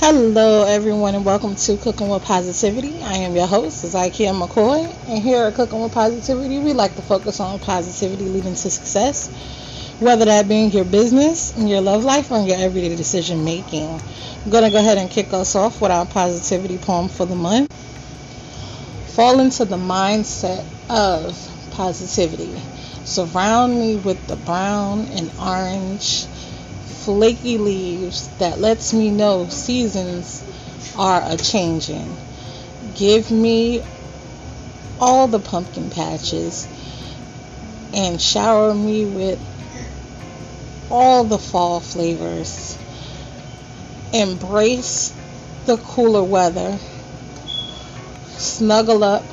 Hello everyone and welcome to Cooking with Positivity. I am your host, Ikea McCoy, and here at Cooking with Positivity we like to focus on positivity leading to success, whether that being your business, your love life, or your everyday decision making. I'm going to go ahead and kick us off with our positivity poem for the month. Fall into the mindset of positivity. Surround me with the brown and orange flaky leaves that lets me know seasons are a-changing. Give me all the pumpkin patches and shower me with all the fall flavors. Embrace the cooler weather. Snuggle up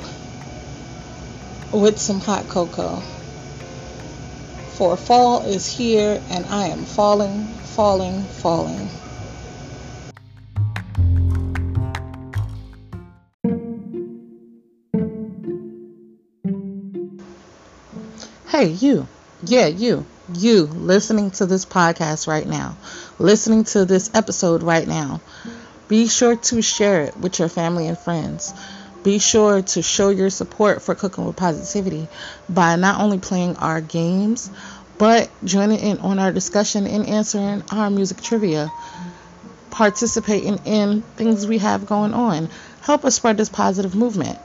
with some hot cocoa. For fall is here and I am falling. Falling. Hey, you. Yeah, you. You listening to this podcast right now. Listening to this episode right now. Be sure to share it with your family and friends. Be sure to show your support for Cooking with Positivity by not only playing our games, but joining in on our discussion and answering our music trivia, participating in things we have going on. Help us spread this positive movement.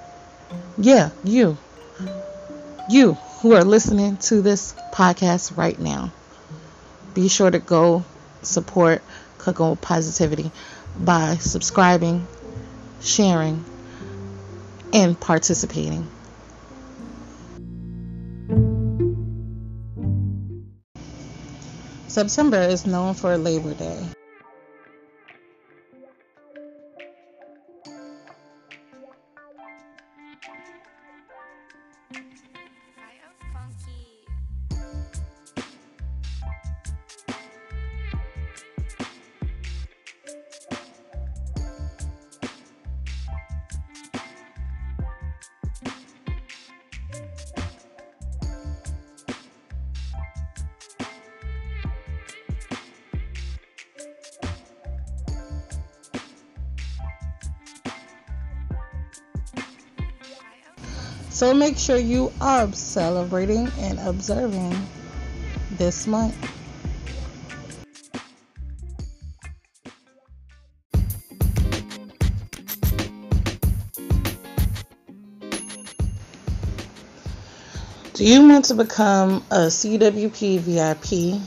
Yeah, you. You who are listening to this podcast right now. Be sure to go support Cooking with Positivity by subscribing, sharing, and participating. September is known for Labor Day. So make sure you are celebrating and observing this month. Do you want to become a CWP VIP?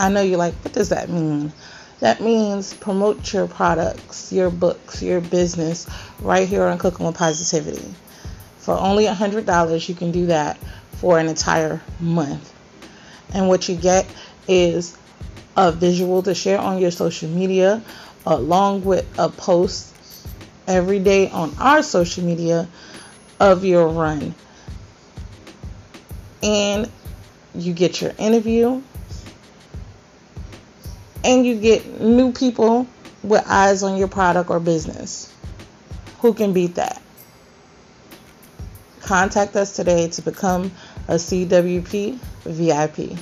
I know you're like, what does that mean? That means promote your products, your books, your business right here on Cooking with Positivity. For only $100, you can do that for an entire month. And what you get is a visual to share on your social media, along with a post every day on our social media of your run. And you get your interview. And you get new people with eyes on your product or business. Who can beat that? Contact us today to become a CWP VIP.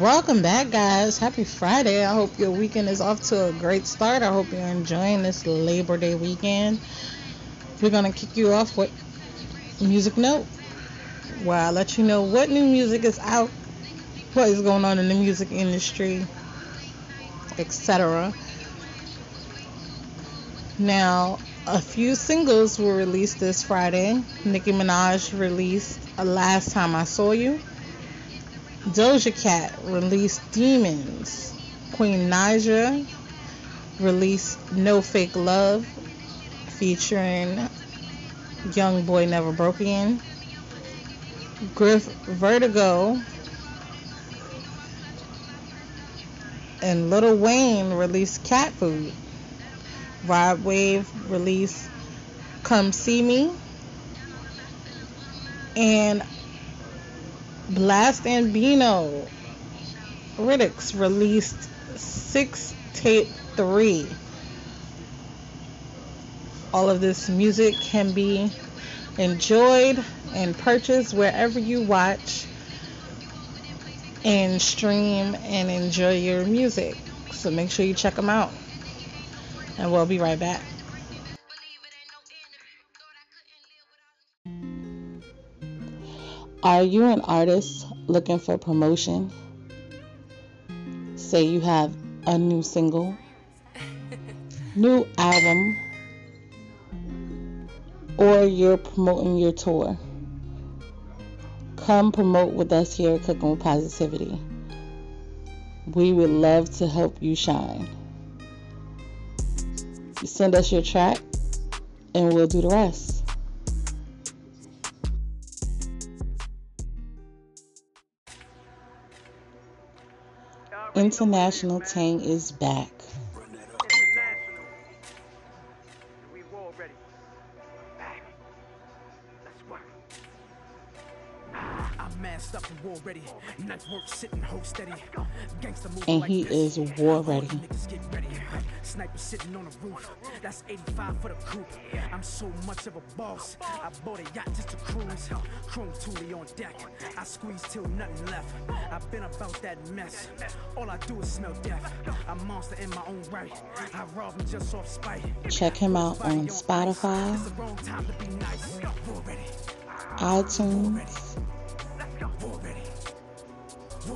Welcome back, guys. Happy Friday. I hope your weekend is off to a great start. I hope you're enjoying this Labor Day weekend. We're going to kick you off with Music Note, where I'll let you know what new music is out, what is going on in the music industry, etc. Now, a few singles were released this Friday. Nicki Minaj released Last Time I Saw You. Doja Cat released Demons. Queen Naija released No Fake Love featuring Young Boy Never Broke Again. Griff Vertigo and Lil Wayne released Cat Food. Vibe Wave release Come See Me, and Blast and Bino Riddicks released 6 Tape 3. All of this music can be enjoyed and purchased wherever you watch and stream and enjoy your music. So make sure you check them out. And we'll be right back. Are you an artist looking for promotion? Say you have a new single, new album, or you're promoting your tour. Come promote with us here at Cooking with Positivity. We would love to help you shine. Send us your track and we'll do the rest. International Tang is back. And he is war ready. Sniper sitting on a roof. That's 85 for the coupe. I'm so much of a boss. I bought a yacht just to cruise. Chrome Tully on deck. I squeeze till nothing left. I've been about that mess. All I do is smell death. I'm a monster in my own right. I rob him just off spite. Check him out on Spotify, iTunes,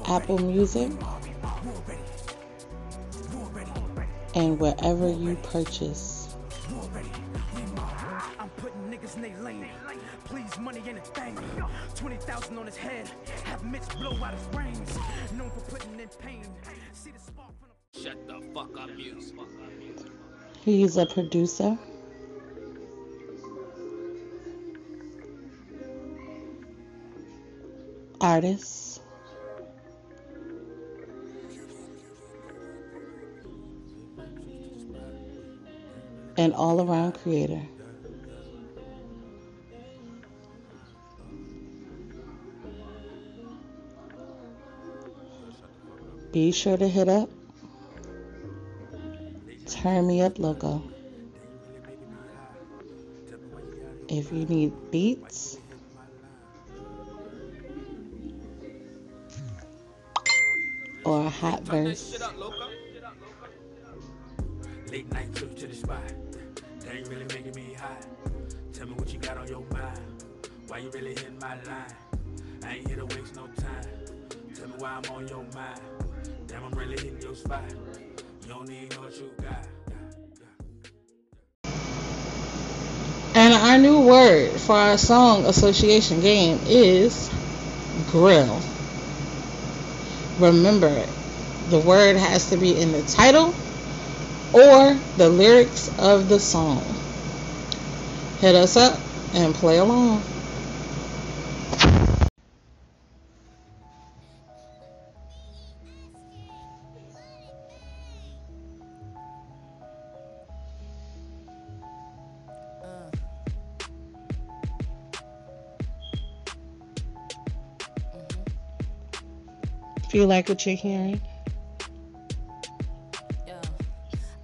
Apple Music, and wherever you purchase. I'm putting niggas in their lane. Please, money in a thing. 20,000 on his head. Have Mitch blow out his brains. Known for putting in pain. See the spark from the. Shut the fuck up, you. He's a producer, artist, an all-around creator. Be sure to hit up Turn Me Up Loco if you need beats, or a hot verse. Late night trip to the spot. That ain't really making me hot. Tell me what you got on your mind. Why you really hitting my line? I ain't here to waste no time. Tell me why I'm on your mind. Damn, I'm really hitting your spot. You don't need what you got. And our new word for our song association game is grill. Remember, the word has to be in the title or the lyrics of the song. Hit us up and play along. If you like what you're hearing,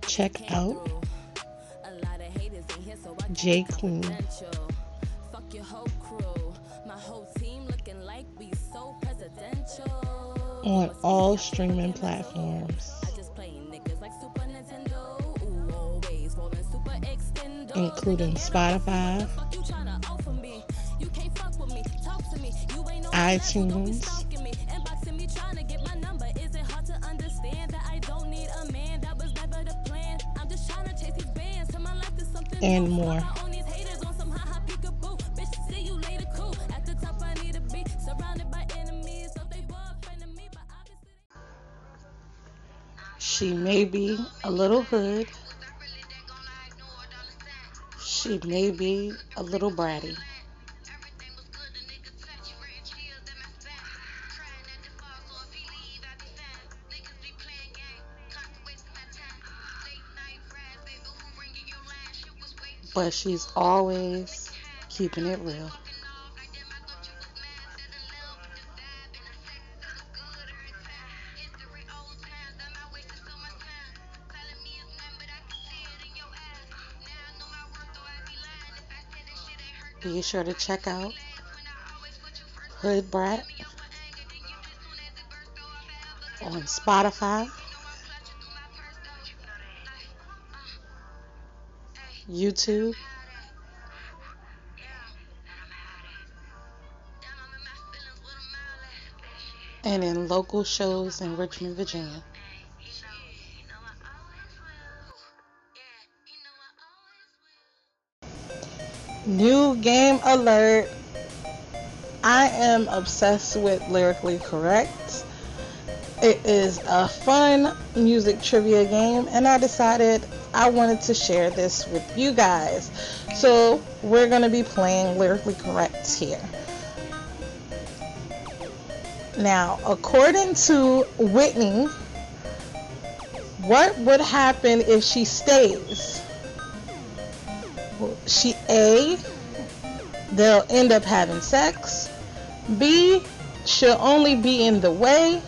check out J. Queen. Fuck your whole crew. My whole team looking like we so presidential. On all streaming platforms, including Spotify, iTunes, and more. She may be a little hood. She may be a little bratty. But she's always keeping it real. Be sure to check out Hood Brat on Spotify, YouTube, and in local shows in Richmond, Virginia. New game alert. I am obsessed with Lyrically Correct. It is a fun music trivia game, and I decided I wanted to share this with you guys. So we're going to be playing Lyrically Correct here. Now, according to Whitney, what would happen if she stays? They'll end up having sex. B, she'll only be in the way.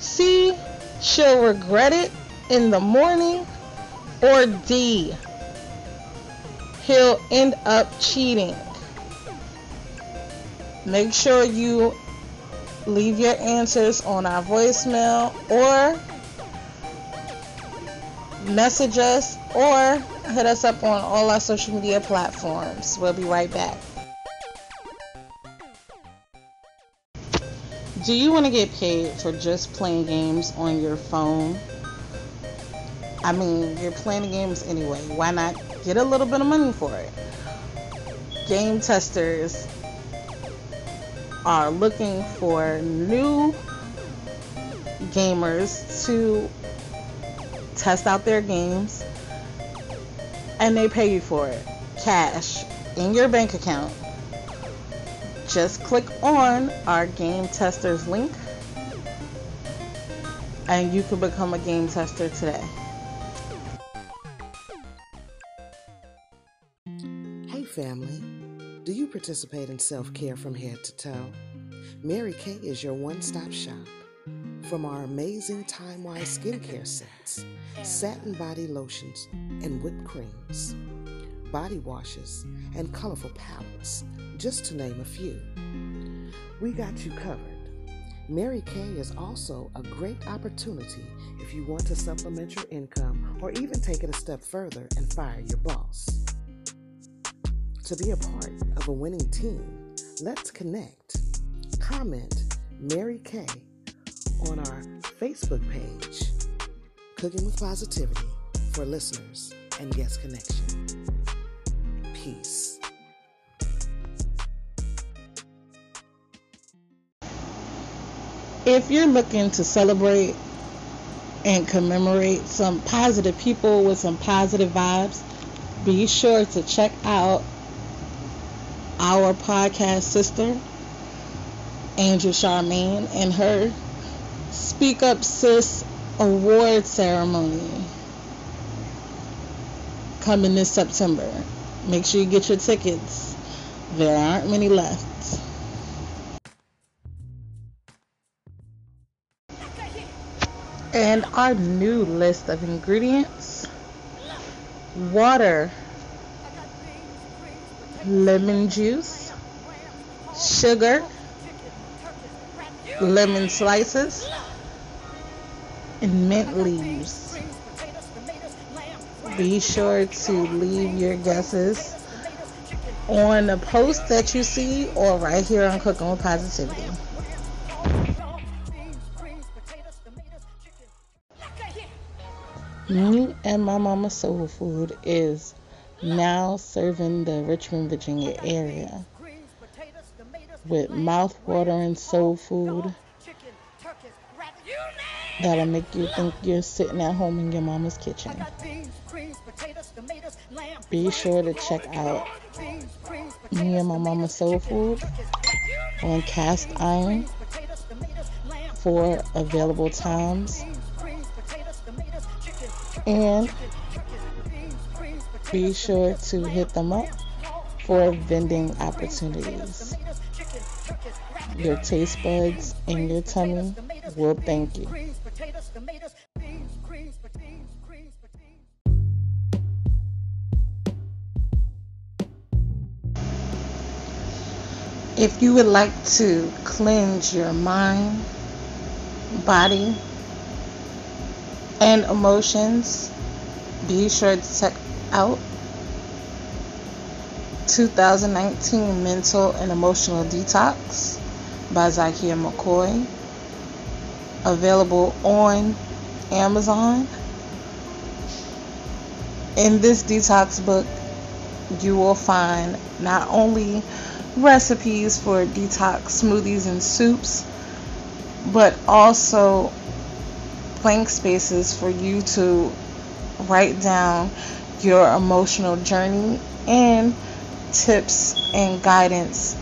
C, she'll regret it in the morning. Or D, he'll end up cheating. Make sure you leave your answers on our voicemail or message us or hit us up on all our social media platforms. We'll be right back. Do you want to get paid for just playing games on your phone? I mean, you're playing games anyway. Why not get a little bit of money for it? Game testers are looking for new gamers to test out their games, and they pay you for it, cash in your bank account. Just click on our game testers link and you can become a game tester today. Hey family, do you participate in self-care from head to toe? Mary Kay is your one-stop shop. From our amazing time-wise skincare sets, satin body lotions and whipped creams, body washes, and colorful palettes, just to name a few. We got you covered. Mary Kay is also a great opportunity if you want to supplement your income or even take it a step further and fire your boss. To be a part of a winning team, let's connect. Comment Mary Kay on our Facebook page, Cooking with Positivity, for listeners and guest connection. Peace. If you're looking to celebrate and commemorate some positive people with some positive vibes, be sure to check out our podcast sister, Andrew Charmaine, and her Speak Up Sis award ceremony coming this September. Make sure you get your tickets. There aren't many left. And our new list of ingredients: water, lemon juice, sugar, lemon slices, and mint leaves. Be sure to leave your guesses on the post that you see or right here on Cooking with Positivity. Me and My Mama Soul Food is now serving the Richmond, Virginia area with mouth-watering soul food that'll make you think you're sitting at home in your mama's kitchen. Be sure to check out Me and My Mama Soul Food on Cast Iron for available times. And be sure to hit them up for vending opportunities. Your taste buds and your tummy will thank you. If you would like to cleanse your mind, body, and emotions. Be sure to check out 2019 Mental and Emotional Detox by Ikea McCoy, available on Amazon. In this detox book, you will find not only recipes for detox smoothies and soups, but also blank spaces for you to write down your emotional journey and tips and guidance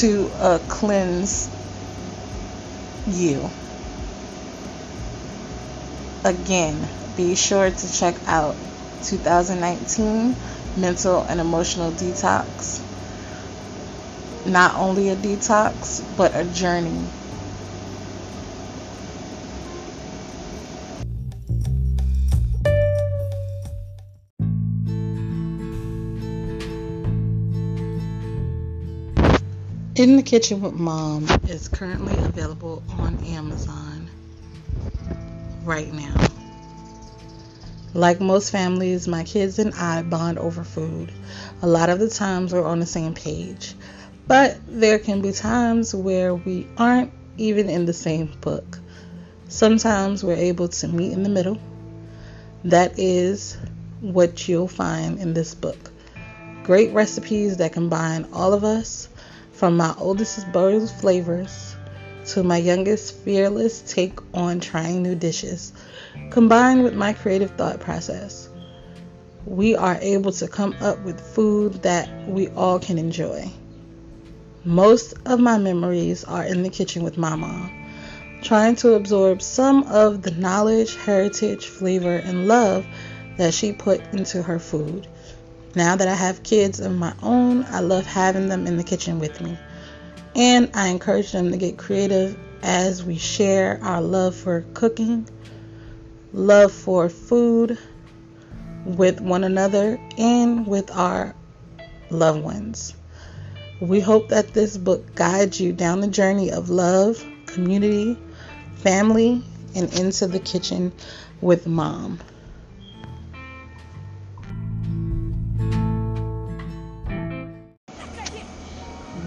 to cleanse you. Again, be sure to check out 2019 Mental and Emotional Detox. Not only a detox, but a journey. In the Kitchen with Mom is currently available on Amazon right now. Like most families, my kids and I bond over food. A lot of the times we're on the same page, but there can be times where we aren't even in the same book. Sometimes we're able to meet in the middle. That is what you'll find in this book. Great recipes that combine all of us, from my oldest bold flavors to my youngest fearless take on trying new dishes, combined with my creative thought process. We are able to come up with food that we all can enjoy. Most of my memories are in the kitchen with my mom, trying to absorb some of the knowledge, heritage, flavor, and love that she put into her food. Now that I have kids of my own, I love having them in the kitchen with me, and I encourage them to get creative as we share our love for cooking, love for food with one another and with our loved ones. We hope that this book guides you down the journey of love, community, family, and into the kitchen with Mom.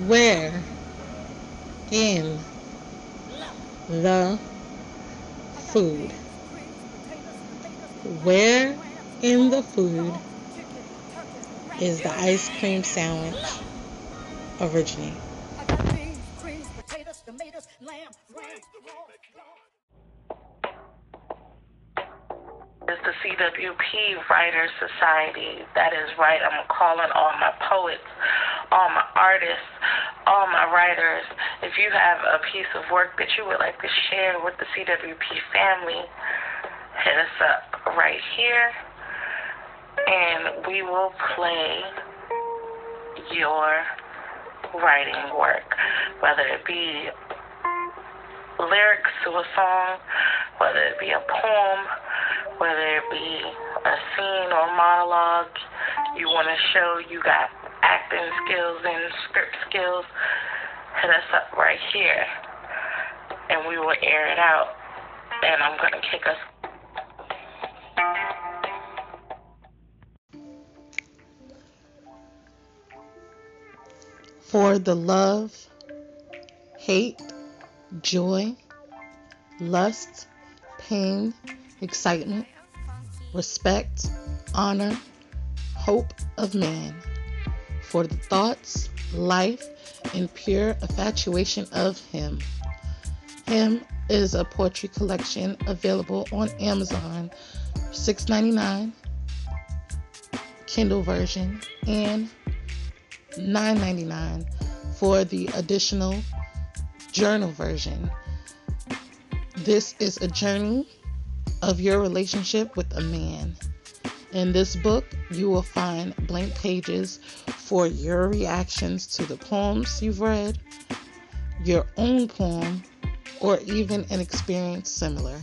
Where in the food? Where in the food is the ice cream sandwich originating? It's the CWP Writer's Society. That is right. I'm calling all my poets, all my artists, all my writers. If you have a piece of work that you would like to share with the CWP family, hit us up right here, and we will play your writing work, whether it be lyrics to a song, whether it be a poem, whether it be a scene or monologue you want to show you got acting skills and script skills, hit us up right here, and we will air it out, and I'm going to kick us. For the love, hate, joy, lust, pain, excitement, respect, honor, hope of man. For the thoughts, life, and pure infatuation of him. Him is a poetry collection available on Amazon, $6.99, Kindle version, and $9.99 for the additional journal version. This is a journey of your relationship with a man. In this book, you will find blank pages for your reactions to the poems you've read, your own poem, or even an experience similar.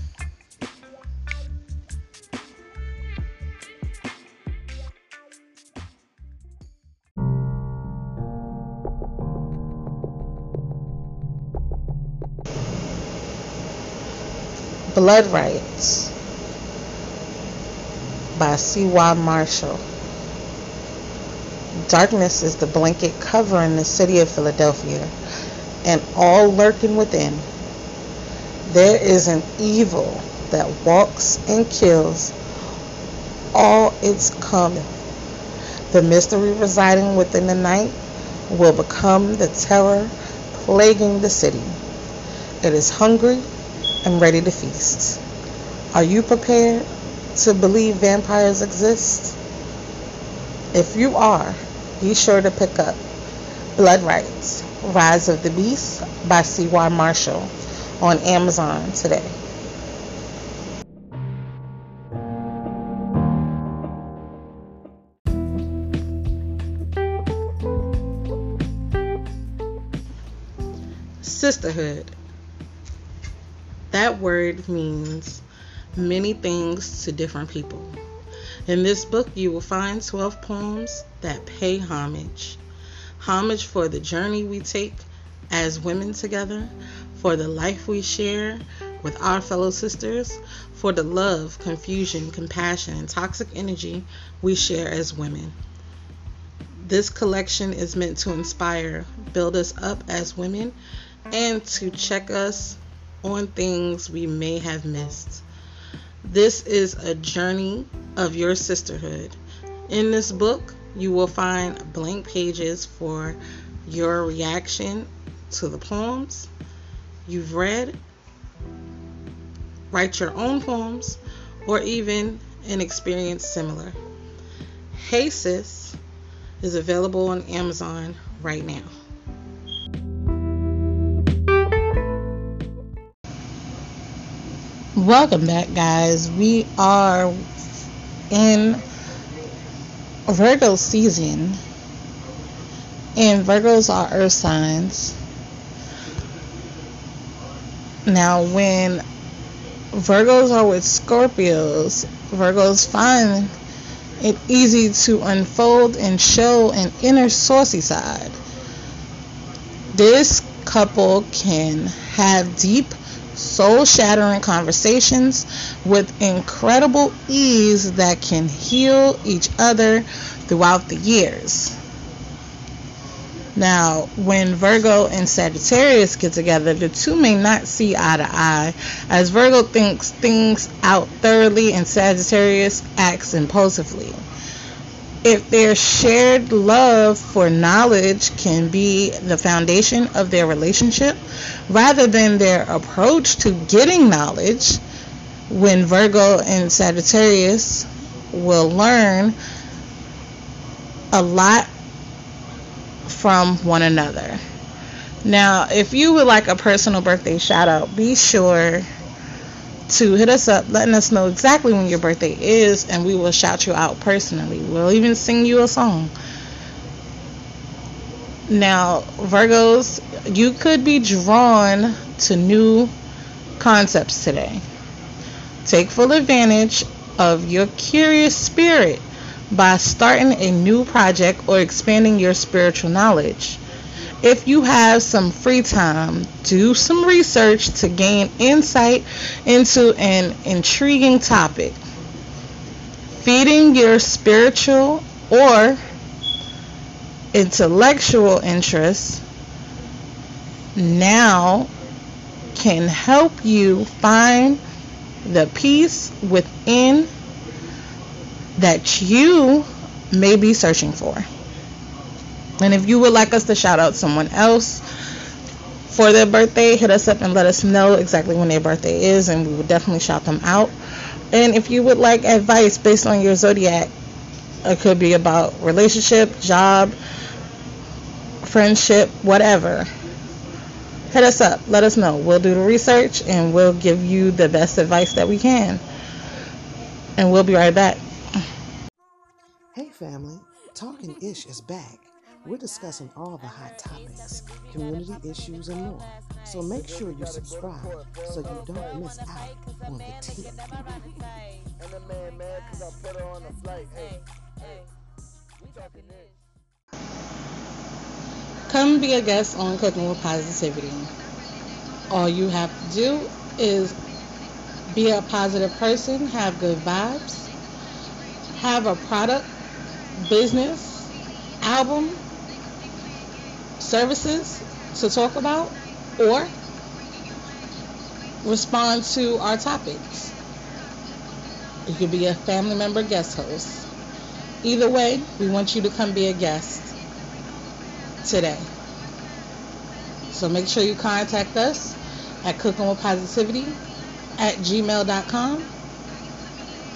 Blood Riots by C.Y. Marshall. Darkness is the blanket covering the city of Philadelphia and all lurking within. There is an evil that walks and kills all its coming. The mystery residing within the night will become the terror plaguing the city. It is hungry and ready to feast. Are you prepared to believe vampires exist? If you are, be sure to pick up Blood Riots, Rise of the Beast by C.Y. Marshall on Amazon today. Sisterhood. That word means many things to different people. In this book, you will find 12 poems that pay homage for the journey we take as women together, for the life we share with our fellow sisters, for the love, confusion, compassion, and toxic energy we share as women. This collection is meant to inspire, build us up as women, and to check us on things we may have missed. This is a journey of your sisterhood. In this book, you will find blank pages for your reaction to the poems you've read, write your own poems, or even an experience similar. Hey Sis is available on Amazon right now. Welcome back, guys. We are in Virgo season, and Virgos are earth signs. Now, when Virgos are with Scorpios, Virgos find it easy to unfold and show an inner saucy side. This couple can have deep, soul-shattering conversations with incredible ease that can heal each other throughout the years. Now, when Virgo and Sagittarius get together, the two may not see eye to eye, as Virgo thinks things out thoroughly and Sagittarius acts impulsively. If their shared love for knowledge can be the foundation of their relationship, rather than their approach to getting knowledge, when Virgo and Sagittarius will learn a lot from one another. Now, if you would like a personal birthday shout out, be sure to hit us up letting us know exactly when your birthday is, and we will shout you out personally. We'll even sing you a song. Now, Virgos, you could be drawn to new concepts today. Take full advantage of your curious spirit by starting a new project or expanding your spiritual knowledge. If you have some free time, do some research to gain insight into an intriguing topic. Feeding your spiritual or intellectual interests now can help you find the peace within that you may be searching for. And if you would like us to shout out someone else for their birthday, hit us up and let us know exactly when their birthday is, and we will definitely shout them out. And if you would like advice based on your zodiac, it could be about relationship, job, friendship, whatever, hit us up. Let us know. We'll do the research and we'll give you the best advice that we can. And we'll be right back. Hey family, Talking Ish is back. We're discussing all the hot topics, community issues, and more. So make sure you subscribe so you don't miss out on the tea. Come be a guest on Cooking with Positivity. All you have to do is be a positive person, have good vibes, have a product, business, album, services to talk about, or respond to our topics. You could be a family member guest host. Either way, we want you to come be a guest today. So make sure you contact us at cookingwithpositivity@gmail.com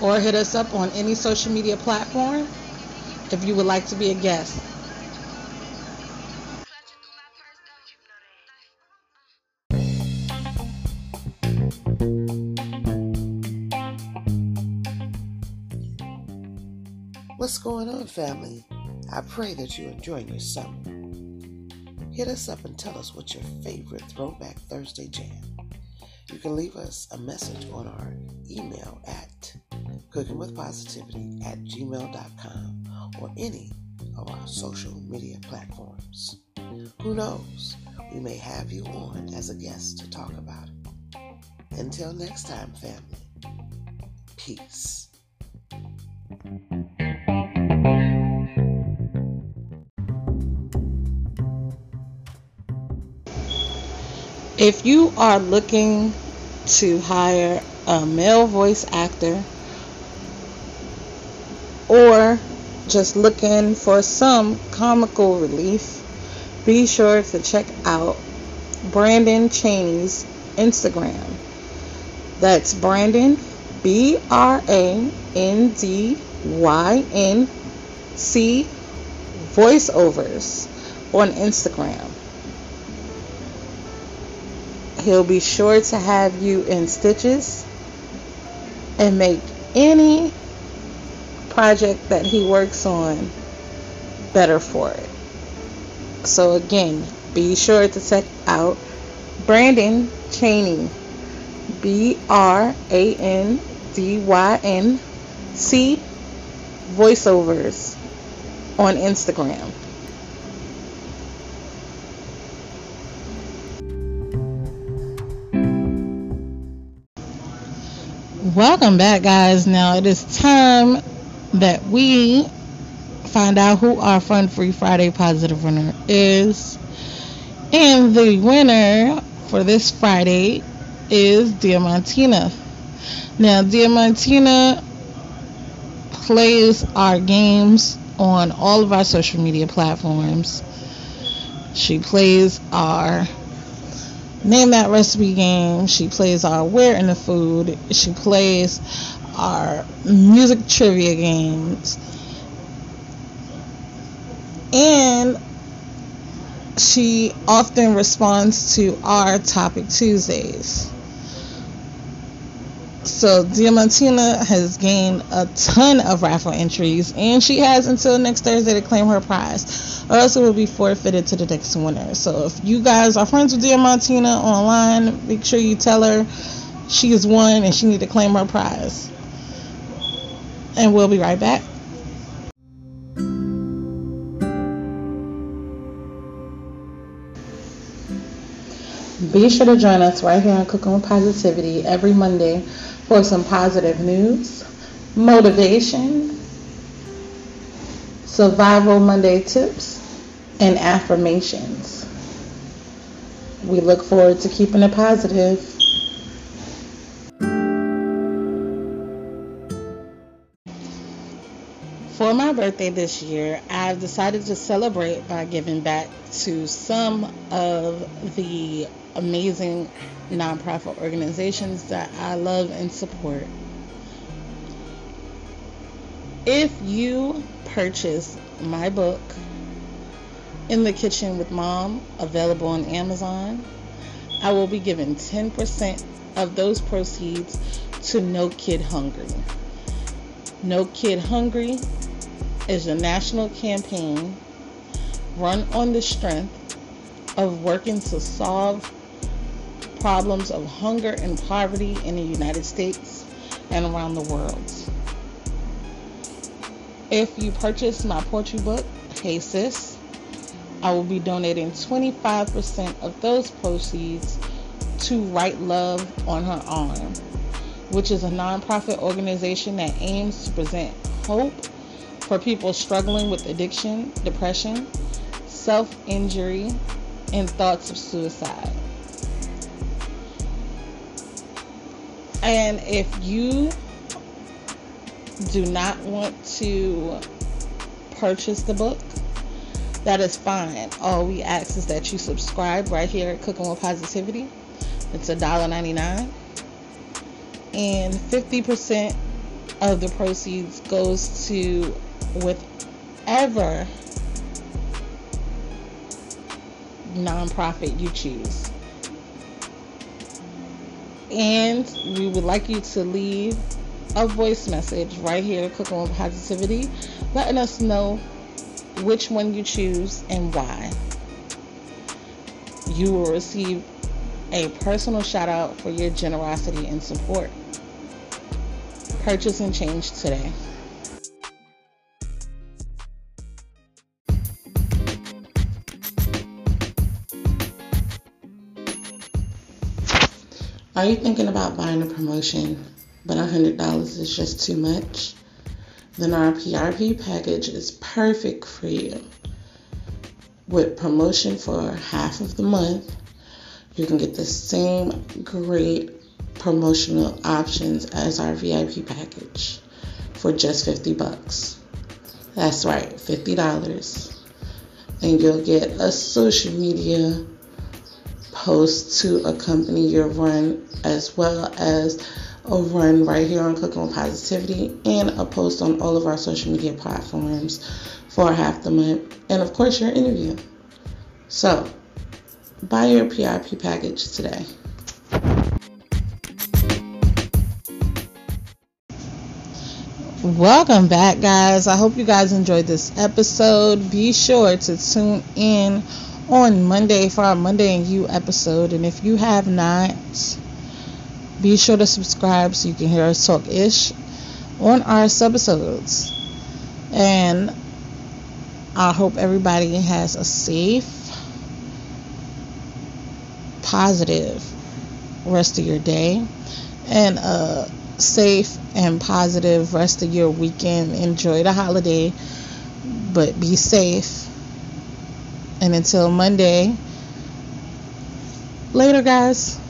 or hit us up on any social media platform if you would like to be a guest. What's going on, family? I pray that you're enjoying your summer. Hit us up and tell us what's your favorite Throwback Thursday jam. You can leave us a message on our email at cookingwithpositivity@gmail.com or any of our social media platforms. Who knows? We may have you on as a guest to talk about it. Until next time, family. Peace. If you are looking to hire a male voice actor or just looking for some comical relief, be sure to check out Brandon Cheney's Instagram. That's Brandon, BrandynC voiceovers on Instagram. He'll be sure to have you in stitches and make any project that he works on better for it. So again, be sure to check out Brandon Cheney, BrandynC voiceovers on Instagram. Welcome back, guys. Now it is time that we find out who our Fun Free Friday Positive winner is. And the winner for this Friday is Diamantina. Now, Diamantina plays our games on all of our social media platforms. She plays our Name That Recipe game. She plays our Where in the Food. She plays our music trivia games. And she often responds to our Topic Tuesdays. So Diamantina has gained a ton of raffle entries, and she has until next Thursday to claim her prize, or else it will be forfeited to the next winner. So if you guys are friends with Diamantina online, make sure you tell her she is won and she needs to claim her prize. And we'll be right back. Be sure to join us right here on Cooking with Positivity every Monday for some positive news, motivation, Survival Monday tips, and affirmations. We look forward to keeping it positive. For my birthday this year, I've decided to celebrate by giving back to some of the amazing nonprofit organizations that I love and support. If you purchase my book, In the Kitchen with Mom, available on Amazon, I will be giving 10% of those proceeds to No Kid Hungry. No Kid Hungry is a national campaign run on the strength of working to solve problems of hunger and poverty in the United States and around the world. If you purchase my poetry book, Hey Sis, I will be donating 25% of those proceeds to Write Love on Her Arm, which is a nonprofit organization that aims to present hope for people struggling with addiction, depression, self-injury, and thoughts of suicide. And if you do not want to purchase the book, that is fine. All we ask is that you subscribe right here at Cooking with Positivity. It's $1.99. And 50% of the proceeds goes to whichever nonprofit you choose. And we would like you to leave a voice message right here at Cooking with Positivity, letting us know which one you choose and why. You will receive a personal shout out for your generosity and support. Purchase and change today. Are you thinking about buying a promotion, but $100 is just too much? Then our PRP package is perfect for you. With promotion for half of the month, you can get the same great promotional options as our VIP package for just $50. That's right, $50. And you'll get a social media post to accompany your run, as well as a run right here on Cooking with Positivity, and a post on all of our social media platforms for half the month, and of course your interview. So buy your PRP package today. Welcome back, guys. I hope you guys enjoyed this episode. Be sure to tune in on Monday for our Monday and You episode. And if you have not, be sure to subscribe so you can hear us talk ish on our sub-episodes. And I hope everybody has a safe, positive rest of your day, and a safe and positive rest of your weekend. Enjoy the holiday, but be safe. And until Monday, later, guys.